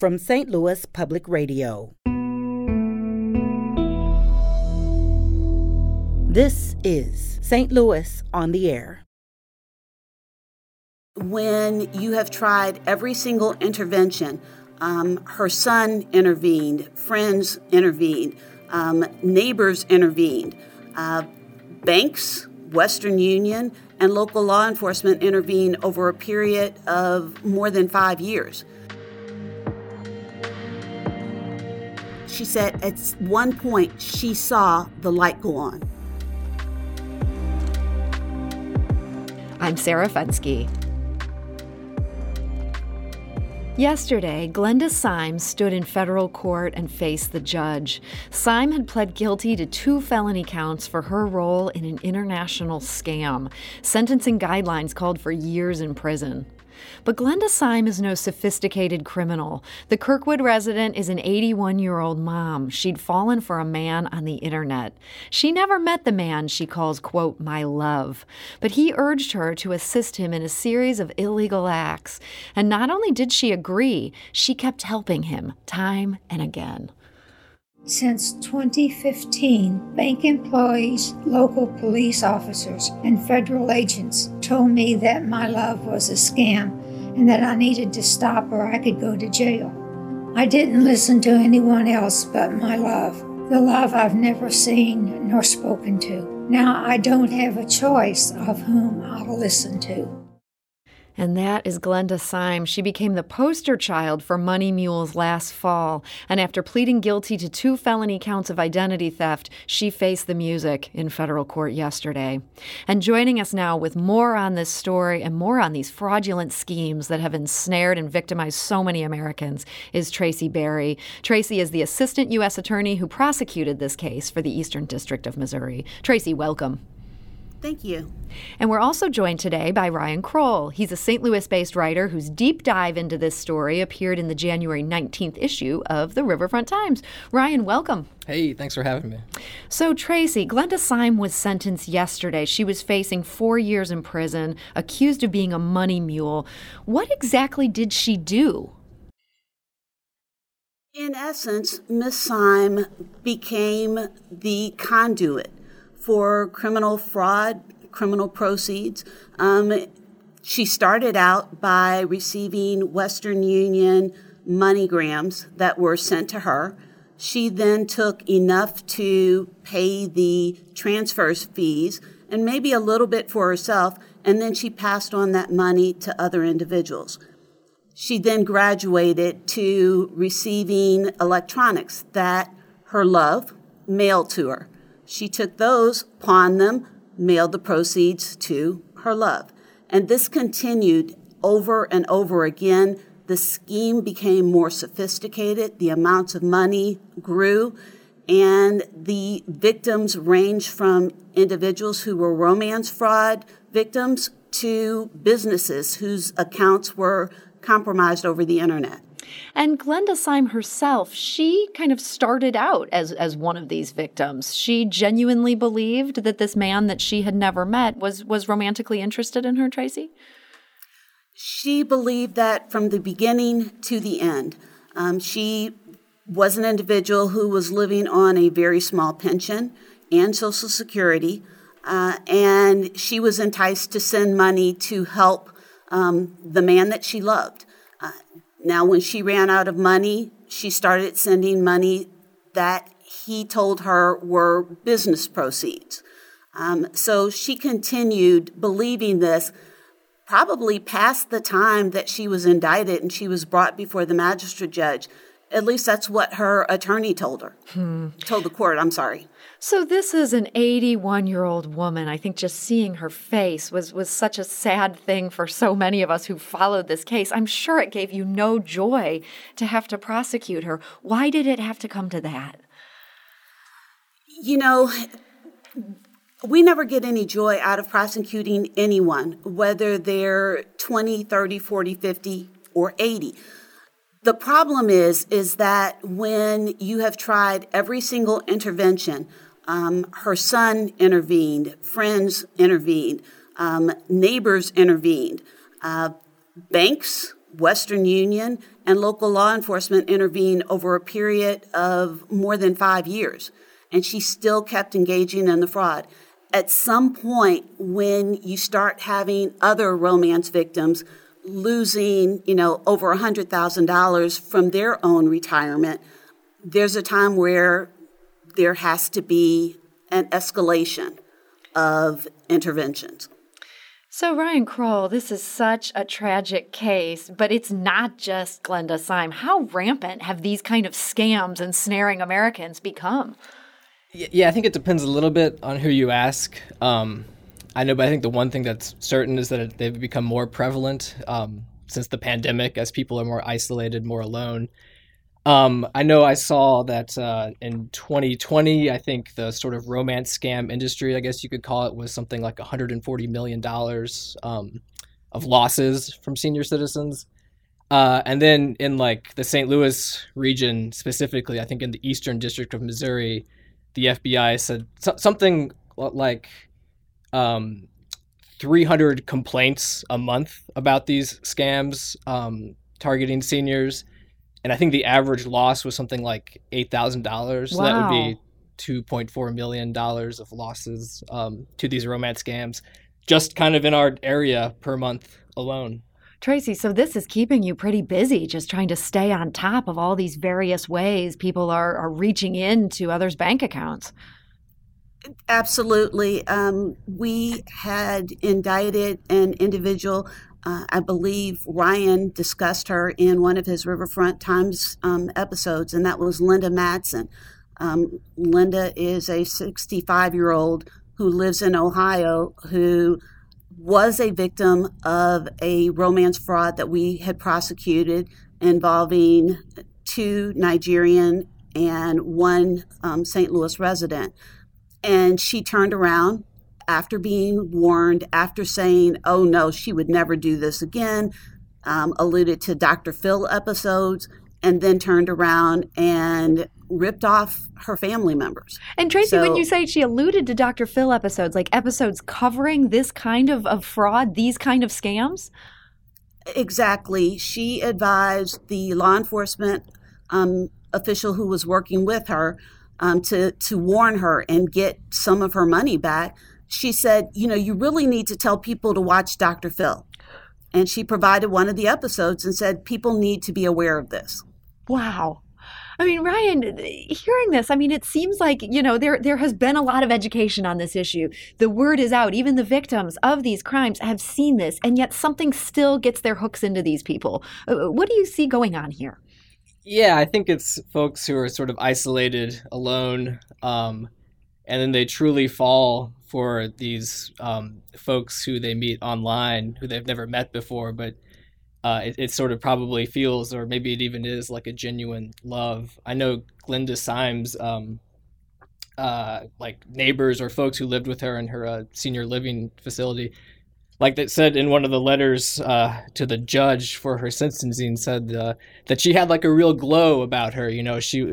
From St. Louis Public Radio. This is St. Louis on the Air. When you have tried every single intervention, her son intervened, friends intervened, neighbors intervened, banks, Western Union, and local law enforcement intervened over a period of more than 5 years. She said at one point she saw the light go on. I'm Sarah Fetsky. Yesterday, Glenda Syme stood in federal court and faced the judge. Syme had pled guilty to 2 felony counts for her role in an international scam. Sentencing guidelines called for years in prison. But Glenda Syme is no sophisticated criminal. The Kirkwood resident is an 81-year-old mom. She'd fallen for a man on the internet. She never met the man she calls, quote, my love. But he urged her to assist him in a series of illegal acts. And not only did she agree, she kept helping him time and again. Since 2015, bank employees, local police officers, and federal agents told me that my love was a scam and that I needed to stop or I could go to jail. I didn't listen to anyone else but my love, the love I've never seen nor spoken to. Now I don't have a choice of whom I'll listen to. And that is Glenda Syme. She became the poster child for money mules last fall. And after pleading guilty to 2 felony counts of identity theft, she faced the music in federal court yesterday. And joining us now with more on this story and more on these fraudulent schemes that have ensnared and victimized so many Americans is Tracy Berry. Tracy is the assistant U.S. attorney who prosecuted this case for the Eastern District of Missouri. Tracy, welcome. Thank you. And we're also joined today by Ryan Kroll. He's a St. Louis-based writer whose deep dive into this story appeared in the January 19th issue of the Riverfront Times. Ryan, welcome. Hey, thanks for having me. So, Tracy, Glenda Syme was sentenced yesterday. She was facing 4 years in prison, accused of being a money mule. What exactly did she do? In essence, Ms. Syme became the conduit for criminal fraud, criminal proceeds. She started out by receiving Western Union moneygrams that were sent to her. She then took enough to pay the transfer fees and maybe a little bit for herself, and then she passed on that money to other individuals. She then graduated to receiving electronics that her love mailed to her. She took those, pawned them, mailed the proceeds to her love. And this continued over and over again. The scheme became more sophisticated. The amounts of money grew. And the victims ranged from individuals who were romance fraud victims to businesses whose accounts were compromised over the internet. And Glenda Syme herself, she kind of started out as one of these victims. She genuinely believed that this man that she had never met was romantically interested in her, Tracy? She believed that from the beginning to the end. She was an individual who was living on a very small pension and Social Security, and she was enticed to send money to help the man that she loved. Now, when she ran out of money, she started sending money that he told her were business proceeds. So she continued believing this probably past the time that she was indicted and she was brought before the magistrate judge. At least that's what her attorney told her, told the court, I'm sorry. So this is an 81-year-old woman. I think just seeing her face was such a sad thing for so many of us who followed this case. I'm sure it gave you no joy to have to prosecute her. Why did it have to come to that? You know, we never get any joy out of prosecuting anyone, whether they're 20, 30, 40, 50, or 80. The problem is that when you have tried every single intervention, her son intervened, friends intervened, neighbors intervened, banks, Western Union, and local law enforcement intervened over a period of more than 5 years, and she still kept engaging in the fraud. At some point, when you start having other romance victims losing, over $100,000 from their own retirement, there's a time where there has to be an escalation of interventions. So, Ryan Kroll, this is such a tragic case, but it's not just Glenda Syme. How rampant have these kind of scams and snaring Americans become? Yeah, I think it depends a little bit on who you ask. I think the one thing that's certain is that they've become more prevalent since the pandemic, as people are more isolated, more alone. I know I saw that in 2020, I think the sort of romance scam industry, I guess you could call it, was something like $140 million of losses from senior citizens. And then in like the St. Louis region specifically, I think in the Eastern District of Missouri, the FBI said something like 300 complaints a month about these scams targeting seniors. And I think the average loss was something like $8,000. So that would be $2.4 million of losses to these romance scams, just kind of in our area per month alone. Tracy, so this is keeping you pretty busy, just trying to stay on top of all these various ways people are reaching into others' bank accounts. Absolutely. We had indicted an individual. I believe Ryan discussed her in one of his Riverfront Times episodes, and that was Linda Madsen. Linda is a 65-year-old who lives in Ohio who was a victim of a romance fraud that we had prosecuted involving two Nigerian and one St. Louis resident. And she turned around after being warned, after saying, oh no, she would never do this again, alluded to Dr. Phil episodes, and then turned around and ripped off her family members. And Tracy, when you say she alluded to Dr. Phil episodes, like episodes covering this kind of fraud, these kind of scams? Exactly. She advised the law enforcement official who was working with her to warn her and get some of her money back. She said, you really need to tell people to watch Dr. Phil. And she provided one of the episodes and said, people need to be aware of this. Wow. I mean, Ryan, hearing this, it seems like, there has been a lot of education on this issue. The word is out. Even the victims of these crimes have seen this, and yet something still gets their hooks into these people. What do you see going on here? Yeah, I think it's folks who are sort of isolated, alone, and then they truly fall for these folks who they meet online, who they've never met before, but it sort of probably feels, or maybe it even is, like a genuine love. I know Glenda Syme's neighbors or folks who lived with her in her senior living facility, like that said in one of the letters to the judge for her sentencing, said that she had like a real glow about her. It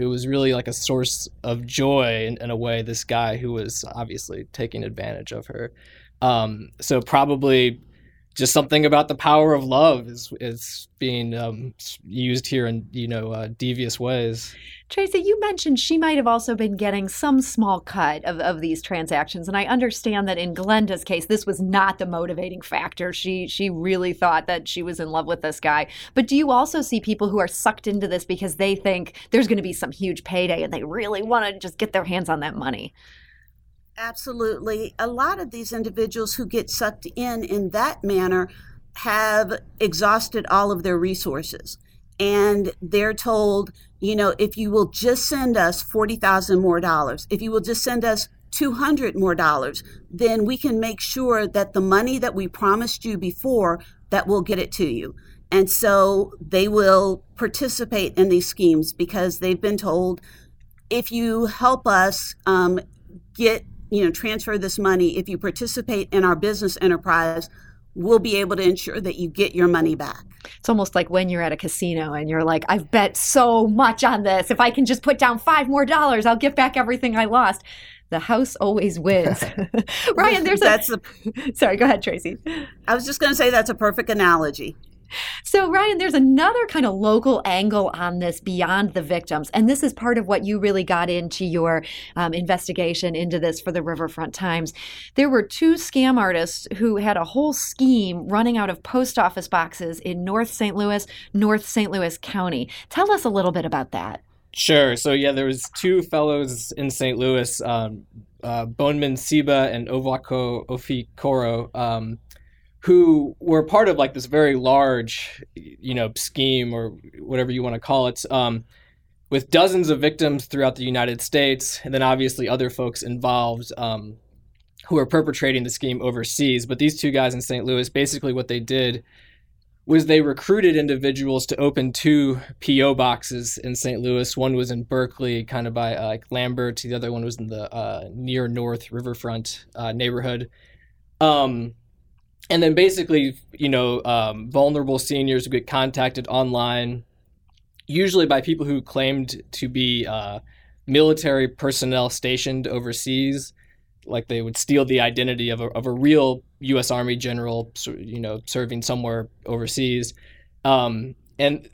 was really like a source of joy in a way, this guy who was obviously taking advantage of her. So probably just something about the power of love is being used here in, devious ways. Tracy, you mentioned she might have also been getting some small cut of these transactions. And I understand that in Glenda's case, this was not the motivating factor. She really thought that she was in love with this guy. But do you also see people who are sucked into this because they think there's going to be some huge payday and they really want to just get their hands on that money? Absolutely. A lot of these individuals who get sucked in that manner have exhausted all of their resources. And they're told, if you will just send us $40,000 more dollars, if you will just send us $200 more dollars, then we can make sure that the money that we promised you before, that we'll get it to you. And so they will participate in these schemes because they've been told, if you help us transfer this money, if you participate in our business enterprise, we'll be able to ensure that you get your money back. It's almost like when you're at a casino and you're like, I've bet so much on this. If I can just put down $5 more, I'll get back everything I lost. The house always wins. Ryan, sorry, go ahead, Tracy. I was just going to say that's a perfect analogy. So, Ryan, there's another kind of local angle on this beyond the victims. And this is part of what you really got into your investigation into this for the Riverfront Times. There were two scam artists who had a whole scheme running out of post office boxes in North St. Louis, North St. Louis County. Tell us a little bit about that. Sure. So, yeah, there was two fellows in St. Louis, Boneman Siba and Ovoako Ofikoro, who were part of like this very large, scheme or whatever you want to call it, with dozens of victims throughout the United States, and then obviously other folks involved who are perpetrating the scheme overseas. But these two guys in St. Louis, basically what they did was they recruited individuals to open two P.O. boxes in St. Louis. One was in Berkeley, kind of by Lambert. The other one was in the near North Riverfront neighborhood. And then basically, vulnerable seniors who get contacted online, usually by people who claimed to be military personnel stationed overseas. Like they would steal the identity of a real U.S. Army general, serving somewhere overseas. And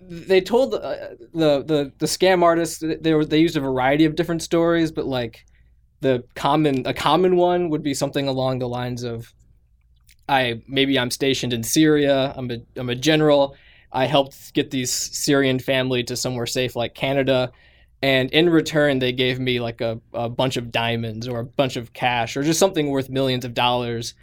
they told the scam artists, they used a variety of different stories, but like a common one would be something along the lines of, I'm stationed in Syria. I'm a general. I helped get these Syrian family to somewhere safe like Canada. And in return, they gave me like a bunch of diamonds or a bunch of cash or just something worth millions of dollars.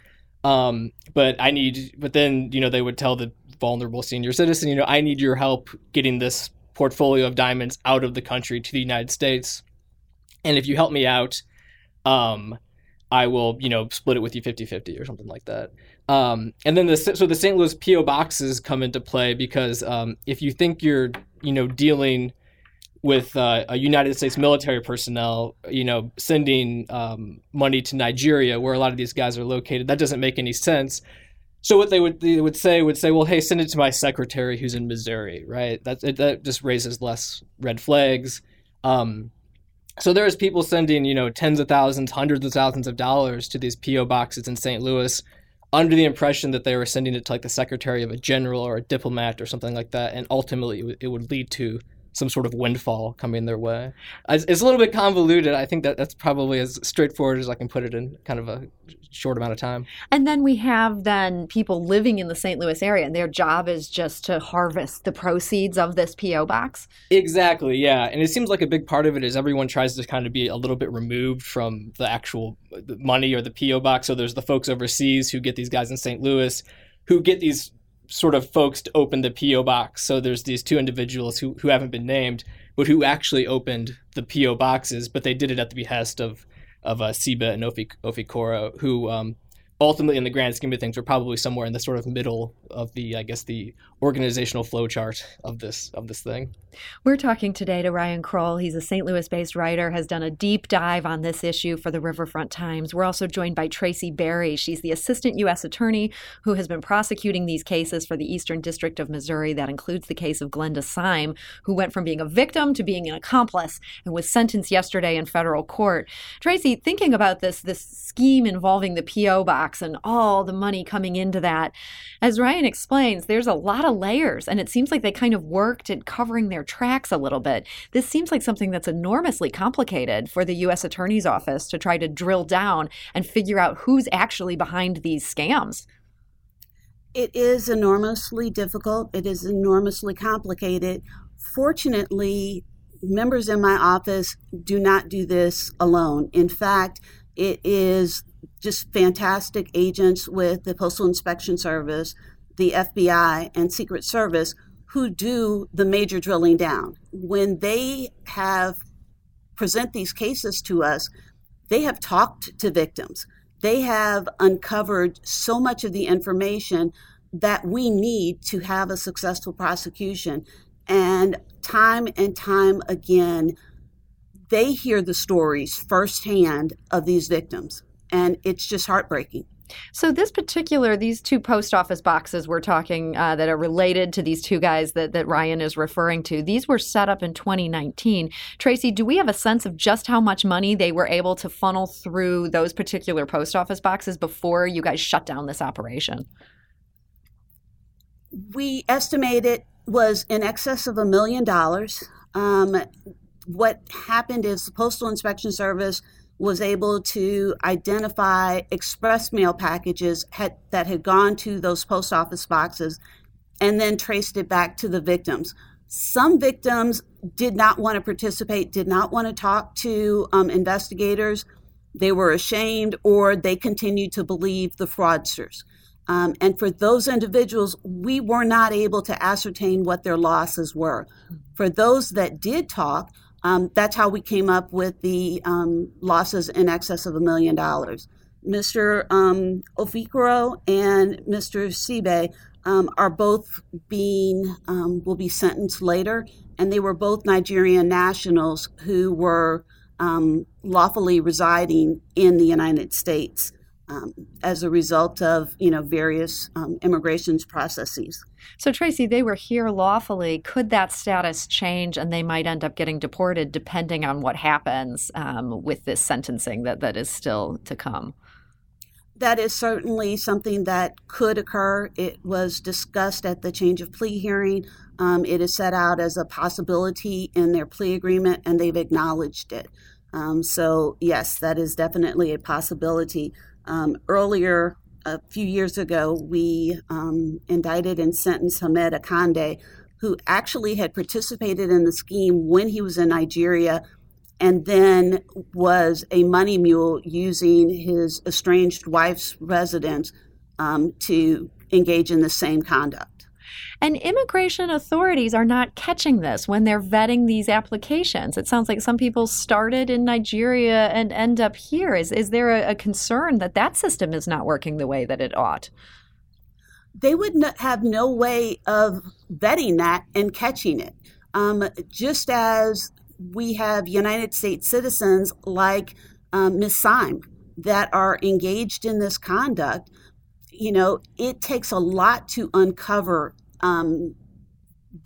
But then they would tell the vulnerable senior citizen, I need your help getting this portfolio of diamonds out of the country to the United States. And if you help me out, I will, split it with you 50-50 or something like that. And then the St. Louis P.O. boxes come into play because if you think you're, dealing with a United States military personnel, sending money to Nigeria, where a lot of these guys are located, that doesn't make any sense. So what they would say, well, hey, send it to my secretary who's in Missouri, right? That just raises less red flags. So there's people sending, tens of thousands, hundreds of thousands of dollars to these P.O. boxes in St. Louis under the impression that they were sending it to like the secretary of a general or a diplomat or something like that. And ultimately it would lead to some sort of windfall coming their way. It's a little bit convoluted. I think that's probably as straightforward as I can put it in kind of a short amount of time. And then we have people living in the St. Louis area, and their job is just to harvest the proceeds of this P.O. box. Exactly, yeah. And it seems like a big part of it is everyone tries to kind of be a little bit removed from the actual money or the P.O. box. So there's the folks overseas who get these guys in St. Louis who get these sort of folks to open the P.O. box. So there's these two individuals who haven't been named, but who actually opened the P.O. boxes, but they did it at the behest of Siba and Ofikoro, who ultimately in the grand scheme of things were probably somewhere in the sort of middle of the organizational flowchart of this thing. We're talking today to Ryan Kroll. He's a St. Louis-based writer, has done a deep dive on this issue for the Riverfront Times. We're also joined by Tracy Berry. She's the assistant U.S. attorney who has been prosecuting these cases for the Eastern District of Missouri. That includes the case of Glenda Syme, who went from being a victim to being an accomplice and was sentenced yesterday in federal court. Tracy, thinking about this scheme involving the P.O. box and all the money coming into that, as Ryan explains, there's a lot of layers, and it seems like they kind of worked at covering their tracks a little bit. This seems like something that's enormously complicated for the U.S. Attorney's Office to try to drill down and figure out who's actually behind these scams. It is enormously difficult. It is enormously complicated. Fortunately, members in my office do not do this alone. In fact, it is just fantastic agents with the Postal Inspection Service, the FBI, and Secret Service who do the major drilling down. When they have present these cases to us, they have talked to victims. They have uncovered so much of the information that we need to have a successful prosecution. And time again, they hear the stories firsthand of these victims. And it's just heartbreaking. So these two post office boxes we're talking that are related to these two guys that Ryan is referring to, these were set up in 2019. Tracy, do we have a sense of just how much money they were able to funnel through those particular post office boxes before you guys shut down this operation? We estimate it was in excess of $1 million. What happened is the Postal Inspection Service was able to identify express mail packages that had gone to those post office boxes and then traced it back to the victims. Some victims did not want to participate, did not want to talk to investigators. They were ashamed, or they continued to believe the fraudsters. And for those individuals, we were not able to ascertain what their losses were. For those that did talk, that's how we came up with the losses in excess of $1 million. Mr. Ofikoro and Mr. Syme are both will be sentenced later, and they were both Nigerian nationals who were lawfully residing in the United States. As a result of, various immigration processes. So, Tracy, they were here lawfully. Could that status change and they might end up getting deported depending on what happens with this sentencing that is still to come? That is certainly something that could occur. It was discussed at the change of plea hearing. It is set out as a possibility in their plea agreement, and they've acknowledged it. So, yes, that is definitely a possibility. Earlier, a few years ago, we indicted and sentenced Hamed Akande, who actually had participated in the scheme when he was in Nigeria and then was a money mule using his estranged wife's residence to engage in the same conduct. And immigration authorities are not catching this when they're vetting these applications. It sounds like some people started in Nigeria and end up here. Is there a concern that system is not working the way that it ought? They would have no way of vetting that and catching it. Just as we have United States citizens like Ms. Syme that are engaged in this conduct, it takes a lot to uncover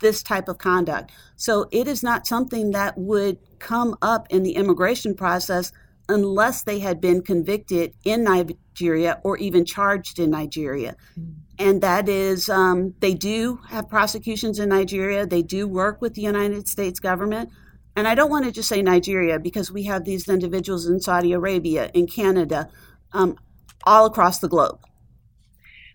this type of conduct. So it is not something that would come up in the immigration process unless they had been convicted in Nigeria or even charged in Nigeria. And that is, they do have prosecutions in Nigeria. They do work with the United States government. And I don't want to just say Nigeria because we have these individuals in Saudi Arabia, in Canada, all across the globe.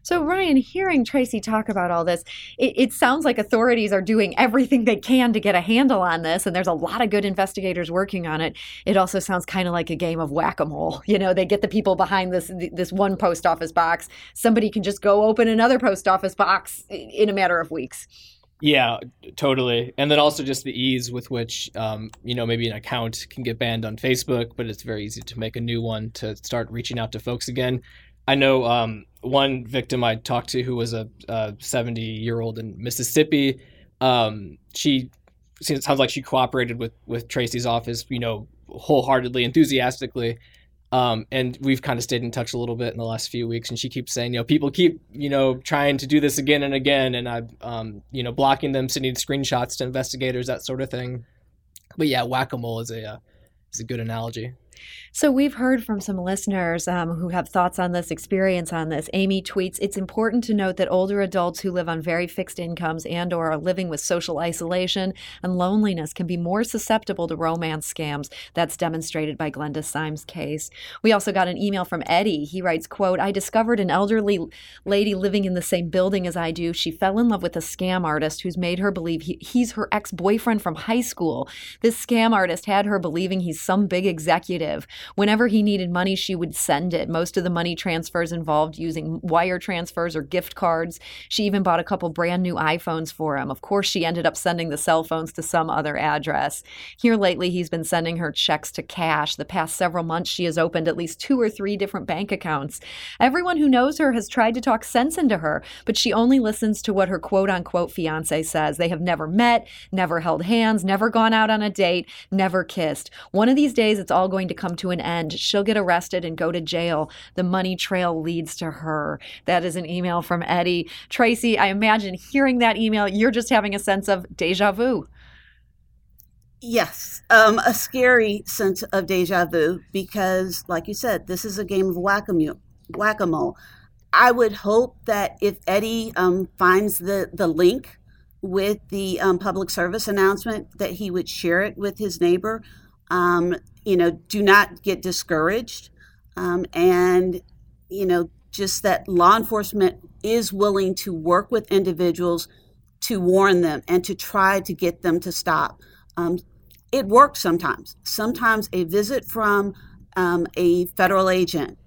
So, Ryan, hearing Tracy talk about all this, it sounds like authorities are doing everything they can to get a handle on this, and there's a lot of good investigators working on it. It also sounds kind of like a game of whack-a-mole. They get the people behind this one post office box. Somebody can just go open another post office box in a matter of weeks. Yeah, totally. And then also just the ease with which, maybe an account can get banned on Facebook, but it's very easy to make a new one to start reaching out to folks again. I know one victim I talked to who was a 70-year-old in Mississippi. It sounds like she cooperated with Tracy's office, wholeheartedly, enthusiastically. And we've kind of stayed in touch a little bit in the last few weeks. And she keeps saying, people keep, trying to do this again and again. And I'm, blocking them, sending screenshots to investigators, that sort of thing. But yeah, whack-a-mole is a good analogy. So we've heard from some listeners who have thoughts on this, experience on this. Amy tweets, it's important to note that older adults who live on very fixed incomes and or are living with social isolation and loneliness can be more susceptible to romance scams. That's demonstrated by Glenda Syme's case. We also got an email from Eddie. He writes, quote, I discovered an elderly lady living in the same building as I do. She fell in love with a scam artist who's made her believe he's her ex-boyfriend from high school. This scam artist had her believing he's some big executive. Whenever he needed money, she would send it. Most of the money transfers involved using wire transfers or gift cards. She even bought a couple brand new iPhones for him. Of course, she ended up sending the cell phones to some other address. Here lately, he's been sending her checks to cash. The past several months, she has opened at least 2 or 3 different bank accounts. Everyone who knows her has tried to talk sense into her, but she only listens to what her quote-unquote fiancé says. They have never met, never held hands, never gone out on a date, never kissed. One of these days, it's all going to come to an end. She'll get arrested and go to jail. The money trail leads to her. That is an email from Eddie. Tracy, I imagine hearing that email, you're just having a sense of déjà vu. Yes, a scary sense of déjà vu because, like you said, this is a game of whack-a-mole. I would hope that if Eddie finds the link with the public service announcement, that he would share it with his neighbor. Do not get discouraged. Just that law enforcement is willing to work with individuals to warn them and to try to get them to stop. It works sometimes. Sometimes a visit from a federal agent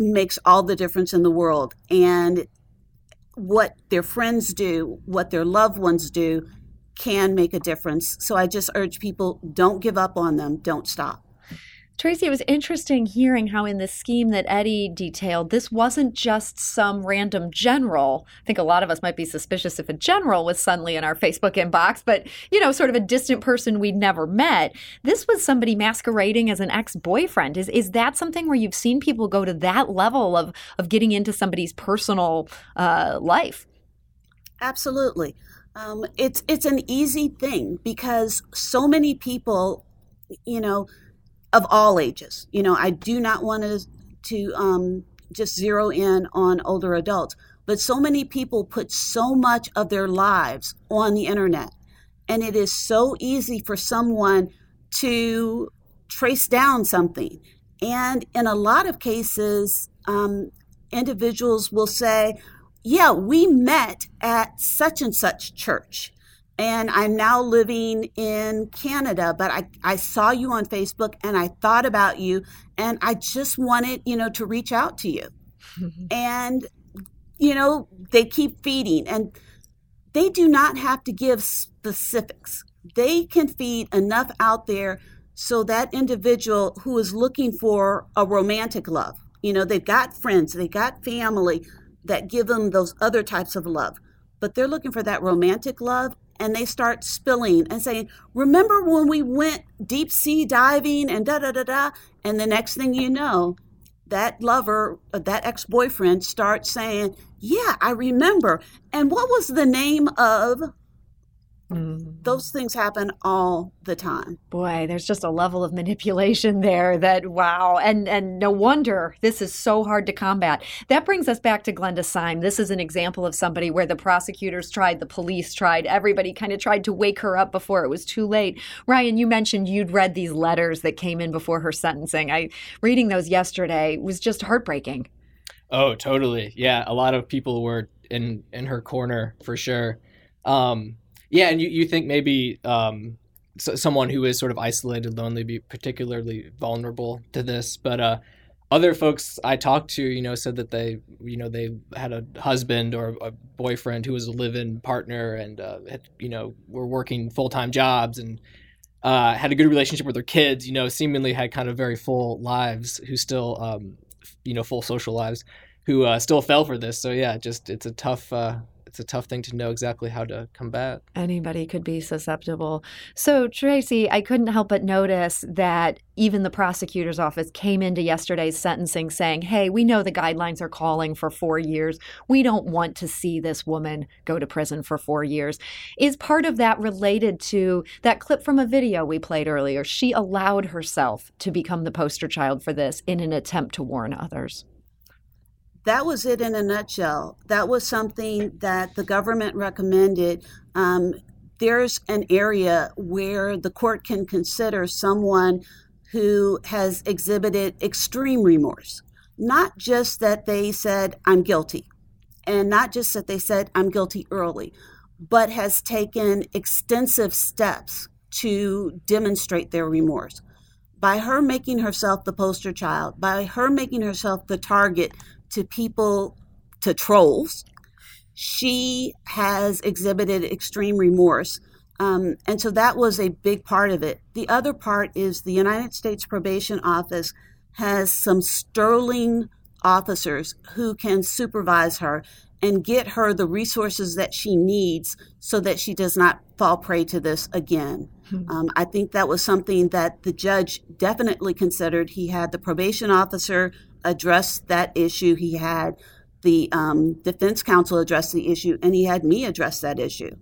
makes all the difference in the world. And what their friends do, what their loved ones do, can make a difference. So I just urge people, don't give up on them. Don't stop. Tracy, it was interesting hearing how in the scheme that Eddie detailed, this wasn't just some random general. I think a lot of us might be suspicious if a general was suddenly in our Facebook inbox, but, sort of a distant person we'd never met. This was somebody masquerading as an ex-boyfriend. Is that something where you've seen people go to that level of getting into somebody's personal life? Absolutely. It's an easy thing because so many people, of all ages. I do not want to just zero in on older adults, but so many people put so much of their lives on the internet, and it is so easy for someone to trace down something. And in a lot of cases, individuals will say, yeah, we met at such and such church, and I'm now living in Canada, but I saw you on Facebook and I thought about you and I just wanted, to reach out to you. And, they keep feeding, and they do not have to give specifics. They can feed enough out there so that individual who is looking for a romantic love, they've got friends, they've got family that give them those other types of love, but they're looking for that romantic love. And they start spilling and saying, remember when we went deep sea diving and da-da-da-da? And the next thing you know, that lover, that ex-boyfriend starts saying, yeah, I remember. And what was the name of? Those things happen all the time. Boy, there's just a level of manipulation there that, wow. And no wonder this is so hard to combat. That brings us back to Glenda Syme. This is an example of somebody where the prosecutors tried, the police tried, everybody kind of tried to wake her up before it was too late. Ryan, you mentioned you'd read these letters that came in before her sentencing. Reading those yesterday was just heartbreaking. Oh, totally. Yeah, a lot of people were in her corner for sure. Yeah, and you think maybe someone who is sort of isolated, lonely, be particularly vulnerable to this. But other folks I talked to, said that they, they had a husband or a boyfriend who was a live-in partner and, were working full-time jobs and had a good relationship with their kids, seemingly had kind of very full lives who still, full social lives who still fell for this. So, yeah, just it's a tough it's a tough thing to know exactly how to combat. Anybody could be susceptible. So, Tracy, I couldn't help but notice that even the prosecutor's office came into yesterday's sentencing saying, hey, we know the guidelines are calling for 4 years. We don't want to see this woman go to prison for 4 years. Is part of that related to that clip from a video we played earlier? She allowed herself to become the poster child for this in an attempt to warn others. That was it in a nutshell. That was something that the government recommended. There's an area where the court can consider someone who has exhibited extreme remorse, not just that they said, I'm guilty, and not just that they said, I'm guilty early, but has taken extensive steps to demonstrate their remorse. By her making herself the poster child, by her making herself the target to people, to trolls, she has exhibited extreme remorse. And so that was a big part of it. The other part is the United States Probation Office has some sterling officers who can supervise her and get her the resources that she needs so that she does not fall prey to this again. I think that was something that the judge definitely considered. He had the probation officer address that issue. He had the defense counsel address the issue, and he had me address that issue.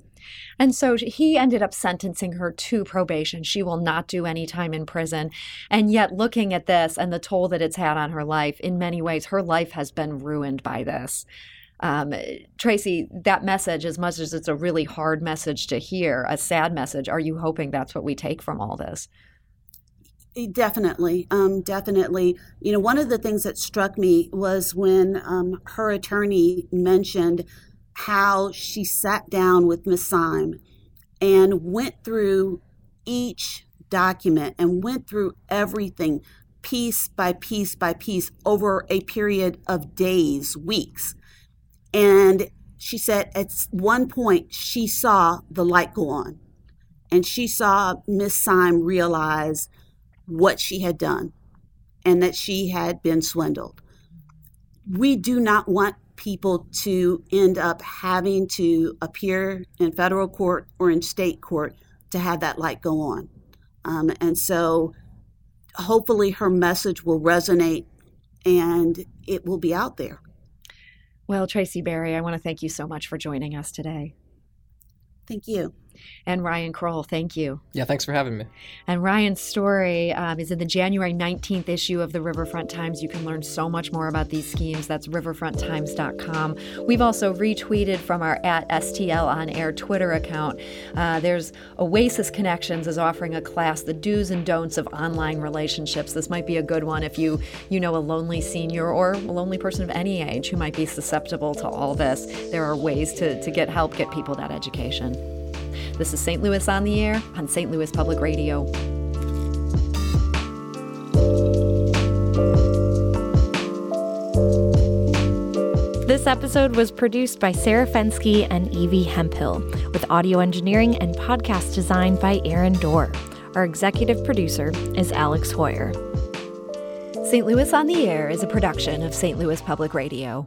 And so he ended up sentencing her to probation. She will not do any time in prison. And yet, looking at this and the toll that it's had on her life, in many ways, her life has been ruined by this. Tracy, that message, as much as it's a really hard message to hear, a sad message, are you hoping that's what we take from all this? Definitely. You know, one of the things that struck me was when her attorney mentioned how she sat down with Ms. Syme and went through each document and went through everything piece by piece by piece over a period of days, weeks. And she said at one point she saw the light go on and she saw Ms. Syme realize what she had done and that she had been swindled. We do not want people to end up having to appear in federal court or in state court to have that light go on. And so hopefully her message will resonate and it will be out there. Well, Tracy Berry, I want to thank you so much for joining us today. Thank you. And Ryan Kroll, thank you. Yeah, thanks for having me. And Ryan's story is in the January 19th issue of the Riverfront Times. You can learn so much more about these schemes. That's riverfronttimes.com. We've also retweeted from our @STL on air Twitter account. There's Oasis Connections is offering a class, The Do's and Don'ts of Online Relationships. This might be a good one if you know a lonely senior or a lonely person of any age who might be susceptible to all this. There are ways to get help, get people that education. This is St. Louis on the Air on St. Louis Public Radio. This episode was produced by Sarah Fenske and Evie Hemphill, with audio engineering and podcast design by Aaron Doerr. Our executive producer is Alex Hoyer. St. Louis on the Air is a production of St. Louis Public Radio.